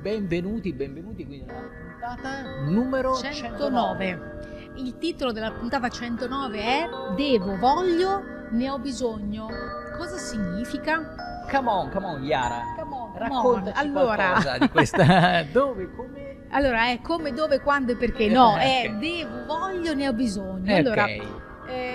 Benvenuti, benvenuti quindi alla puntata numero 109. Il titolo della puntata 109 è Devo, voglio, ne ho bisogno. Cosa significa? Come on Yara, raccontaci qualcosa di questa. Dove, come? Allora, è come, dove, quando e perché. No, è devo, voglio, ne ho bisogno. Allora,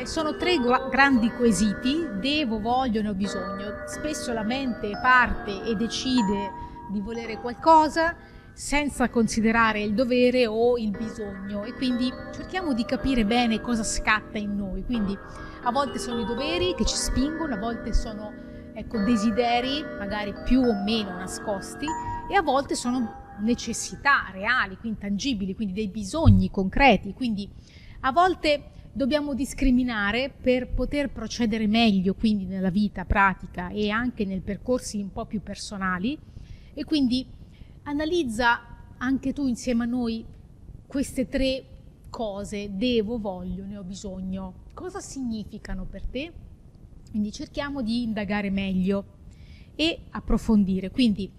sono tre grandi quesiti. Devo, voglio, ne ho bisogno. Spesso la mente parte e decide di volere qualcosa senza considerare il dovere o il bisogno, e quindi cerchiamo di capire bene cosa scatta in noi. Quindi a volte sono i doveri che ci spingono, a volte sono desideri magari più o meno nascosti, e a volte sono necessità reali, quindi tangibili, quindi dei bisogni concreti. Quindi a volte dobbiamo discriminare per poter procedere meglio, quindi nella vita pratica e anche nel percorsi un po' più personali. E quindi analizza anche tu insieme a noi queste tre cose: devo, voglio, ne ho bisogno. Cosa significano per te? Quindi cerchiamo di indagare meglio e approfondire. Quindi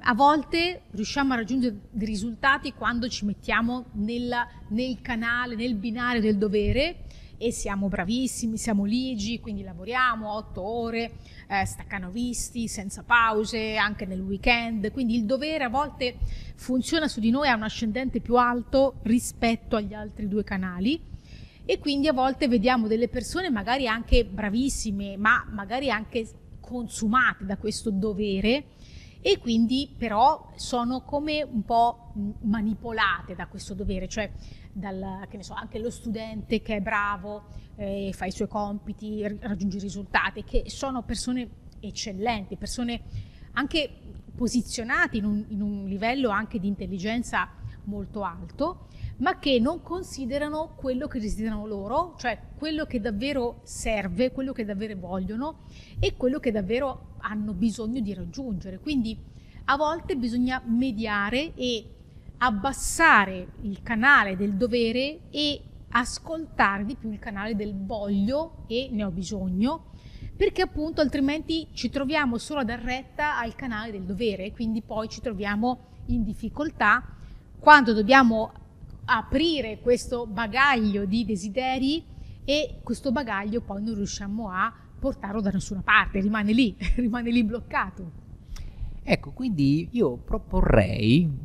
a volte riusciamo a raggiungere dei risultati quando ci mettiamo nel canale, nel binario del dovere, e siamo bravissimi, siamo ligi, quindi lavoriamo 8 ore, staccanovisti, senza pause, anche nel weekend. Quindi il dovere a volte funziona su di noi, ha un ascendente più alto rispetto agli altri due canali, e quindi a volte vediamo delle persone magari anche bravissime, ma magari anche consumate da questo dovere, e quindi però sono come un po' manipolate da questo dovere, cioè che ne so, anche lo studente che è bravo, fa i suoi compiti, raggiunge i risultati, che sono persone eccellenti, persone anche posizionate in un livello anche di intelligenza molto alto, ma che non considerano quello che desiderano loro, cioè quello che davvero serve, quello che davvero vogliono e quello che davvero hanno bisogno di raggiungere. Quindi a volte bisogna mediare e abbassare il canale del dovere e ascoltare di più il canale del voglio e ne ho bisogno, perché appunto altrimenti ci troviamo solo a dar retta al canale del dovere, e quindi poi ci troviamo in difficoltà quando dobbiamo aprire questo bagaglio di desideri, e questo bagaglio poi non riusciamo a portarlo da nessuna parte, rimane lì bloccato. Ecco, quindi io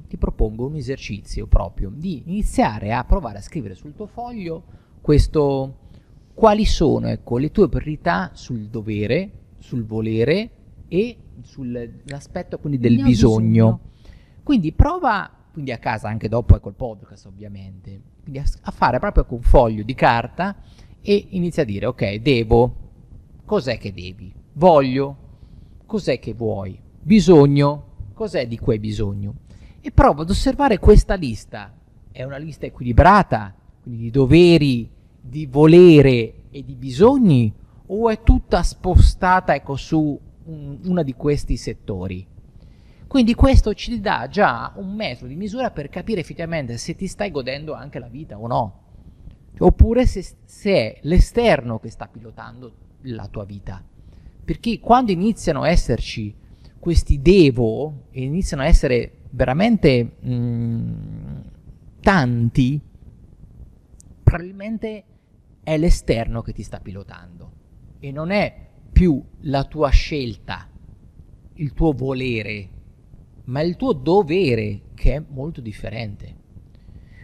ti propongo un esercizio proprio di iniziare a provare a scrivere sul tuo foglio quali sono le tue priorità sul dovere, sul volere e sull'aspetto quindi del bisogno. Quindi prova a casa, anche dopo col podcast ovviamente, quindi a fare proprio con un foglio di carta e inizia a dire: ok, devo, cos'è che devi? Voglio, cos'è che vuoi? Bisogno, cos'è di quel bisogno? E provo ad osservare questa lista. È una lista equilibrata, quindi di doveri, di volere e di bisogni, o è tutta spostata su uno di questi settori? Quindi questo ci dà già un metro di misura per capire effettivamente se ti stai godendo anche la vita o no, oppure se è l'esterno che sta pilotando la tua vita. Perché quando iniziano a esserci questi devo, e iniziano a essere veramente tanti, probabilmente è l'esterno che ti sta pilotando e non è più la tua scelta, il tuo volere, ma il tuo dovere, che è molto differente.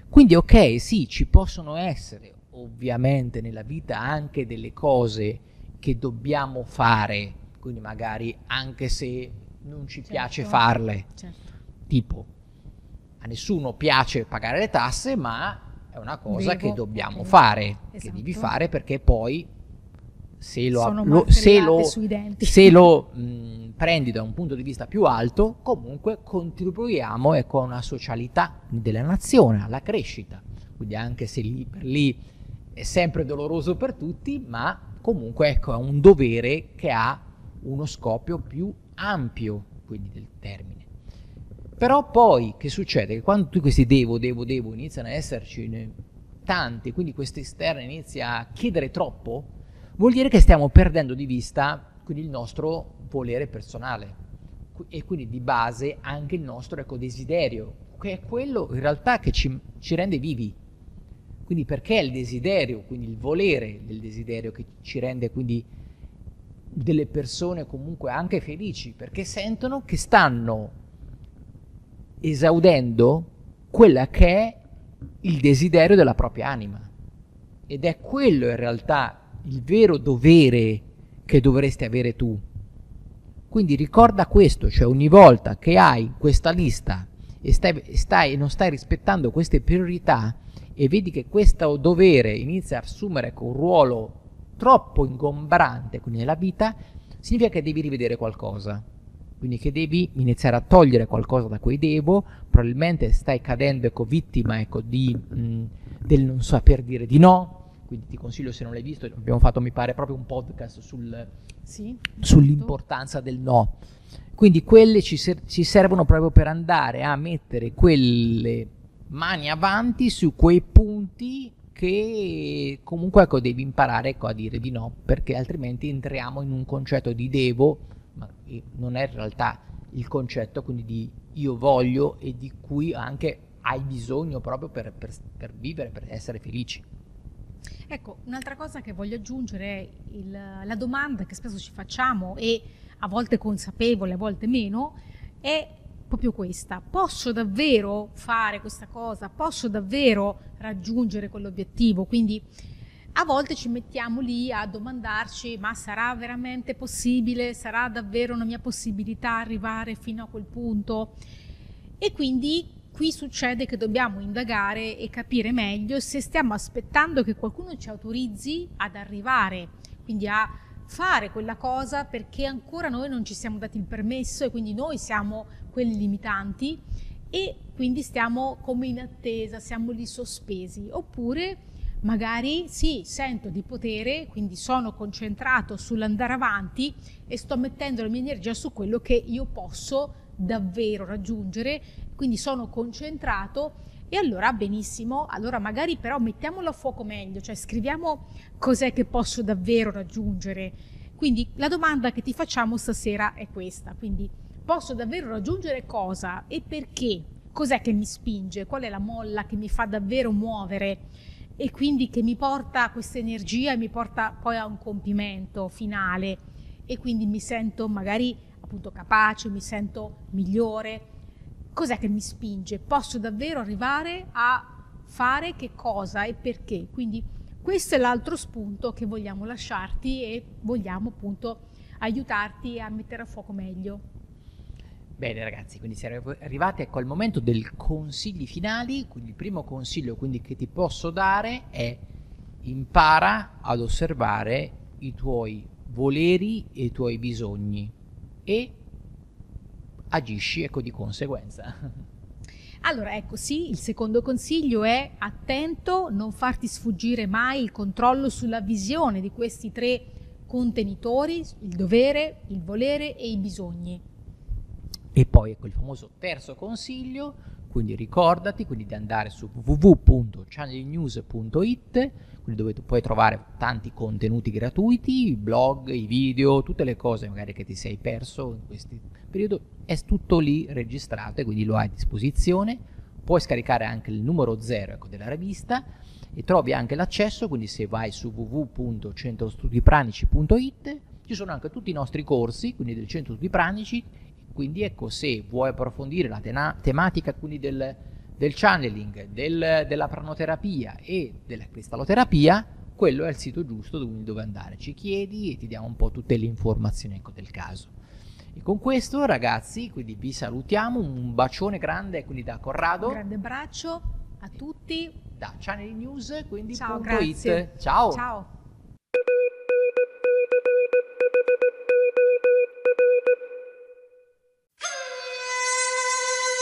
Quindi ok, sì, ci possono essere ovviamente nella vita anche delle cose che dobbiamo fare, quindi magari anche se non ci piace farle, tipo a nessuno piace pagare le tasse, ma è una cosa che dobbiamo fare, che devi fare, perché poi se lo prendi da un punto di vista più alto, comunque contribuiamo a una socialità della nazione, alla crescita. Quindi anche se lì è sempre doloroso per tutti, ma comunque è un dovere che ha uno scopo più ampio, quindi del termine. Però poi che succede? Che quando tu questi devo iniziano a esserci tanti, quindi questi esterni inizia a chiedere troppo, vuol dire che stiamo perdendo di vista quindi il nostro volere personale, e quindi di base anche il nostro desiderio, che è quello in realtà che ci rende vivi. Quindi perché è il desiderio, quindi il volere del desiderio che ci rende quindi delle persone comunque anche felici, perché sentono che stanno esaudendo quella che è il desiderio della propria anima. Ed è quello in realtà il vero dovere che dovresti avere tu. Quindi ricorda questo, cioè ogni volta che hai questa lista e non stai rispettando queste priorità e vedi che questo dovere inizia a assumere un ruolo troppo ingombrante quindi nella vita, significa che devi rivedere qualcosa, quindi che devi iniziare a togliere qualcosa da quei devo. Probabilmente stai cadendo vittima del non saper dire di no, quindi ti consiglio, se non l'hai visto, abbiamo fatto mi pare proprio un podcast sull'importanza del no. Quindi quelle ci servono proprio per andare a mettere quelle mani avanti su quei punti che comunque devi imparare a dire di no, perché altrimenti entriamo in un concetto di devo, ma non è in realtà il concetto quindi di io voglio e di cui anche hai bisogno proprio per vivere, per essere felici. Ecco, un'altra cosa che voglio aggiungere è la domanda che spesso ci facciamo, e a volte consapevole, a volte meno, è proprio questa: posso davvero fare questa cosa? Posso davvero raggiungere quell'obiettivo? Quindi a volte ci mettiamo lì a domandarci: ma sarà veramente possibile? Sarà davvero una mia possibilità arrivare fino a quel punto? E quindi qui succede che dobbiamo indagare e capire meglio se stiamo aspettando che qualcuno ci autorizzi ad arrivare, quindi a fare quella cosa, perché ancora noi non ci siamo dati il permesso e quindi noi siamo quelli limitanti e quindi stiamo come in attesa, siamo lì sospesi. Oppure magari sì, sento di potere, quindi sono concentrato sull'andare avanti e sto mettendo la mia energia su quello che io posso davvero raggiungere, quindi sono concentrato, e allora benissimo, allora magari però mettiamolo a fuoco meglio, cioè scriviamo cos'è che posso davvero raggiungere. Quindi la domanda che ti facciamo stasera è questa, quindi posso davvero raggiungere cosa e perché? Cos'è che mi spinge? Qual è la molla che mi fa davvero muovere e quindi che mi porta a questa energia e mi porta poi a un compimento finale, e quindi mi sento magari appunto capace, mi sento migliore? Cos'è che mi spinge? Posso davvero arrivare a fare che cosa e perché? Quindi questo è l'altro spunto che vogliamo lasciarti e vogliamo appunto aiutarti a mettere a fuoco meglio. Bene ragazzi, quindi siamo arrivati al momento dei consigli finali. Quindi il primo consiglio che ti posso dare è: impara ad osservare i tuoi voleri e i tuoi bisogni e agisci di conseguenza. Allora ecco sì, il secondo consiglio è: attento, non farti sfuggire mai il controllo sulla visione di questi tre contenitori, il dovere, il volere e i bisogni. E poi ecco il famoso terzo consiglio, quindi ricordati di andare su www.channelnews.it, dove tu puoi trovare tanti contenuti gratuiti, i blog, i video, tutte le cose magari che ti sei perso in questo periodo, è tutto lì registrato e quindi lo hai a disposizione. Puoi scaricare anche il numero 0 della rivista e trovi anche l'accesso, quindi se vai su www.centrostudipranici.it ci sono anche tutti i nostri corsi, quindi del Centro Studi Pranici. Quindi ecco, se vuoi approfondire la tematica quindi del channeling, della pranoterapia e della cristalloterapia, quello è il sito giusto dove andare. Ci chiedi e ti diamo un po' tutte le informazioni del caso. E con questo ragazzi, quindi vi salutiamo, un bacione grande da Corrado. Un grande abbraccio a tutti. Da Channeling News, quindi ciao, grazie. Ciao. Ciao.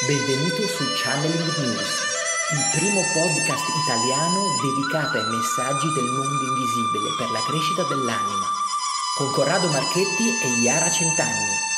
Benvenuto su Channeling News, il primo podcast italiano dedicato ai messaggi del mondo invisibile per la crescita dell'anima, con Corrado Marchetti e Yara Centanni.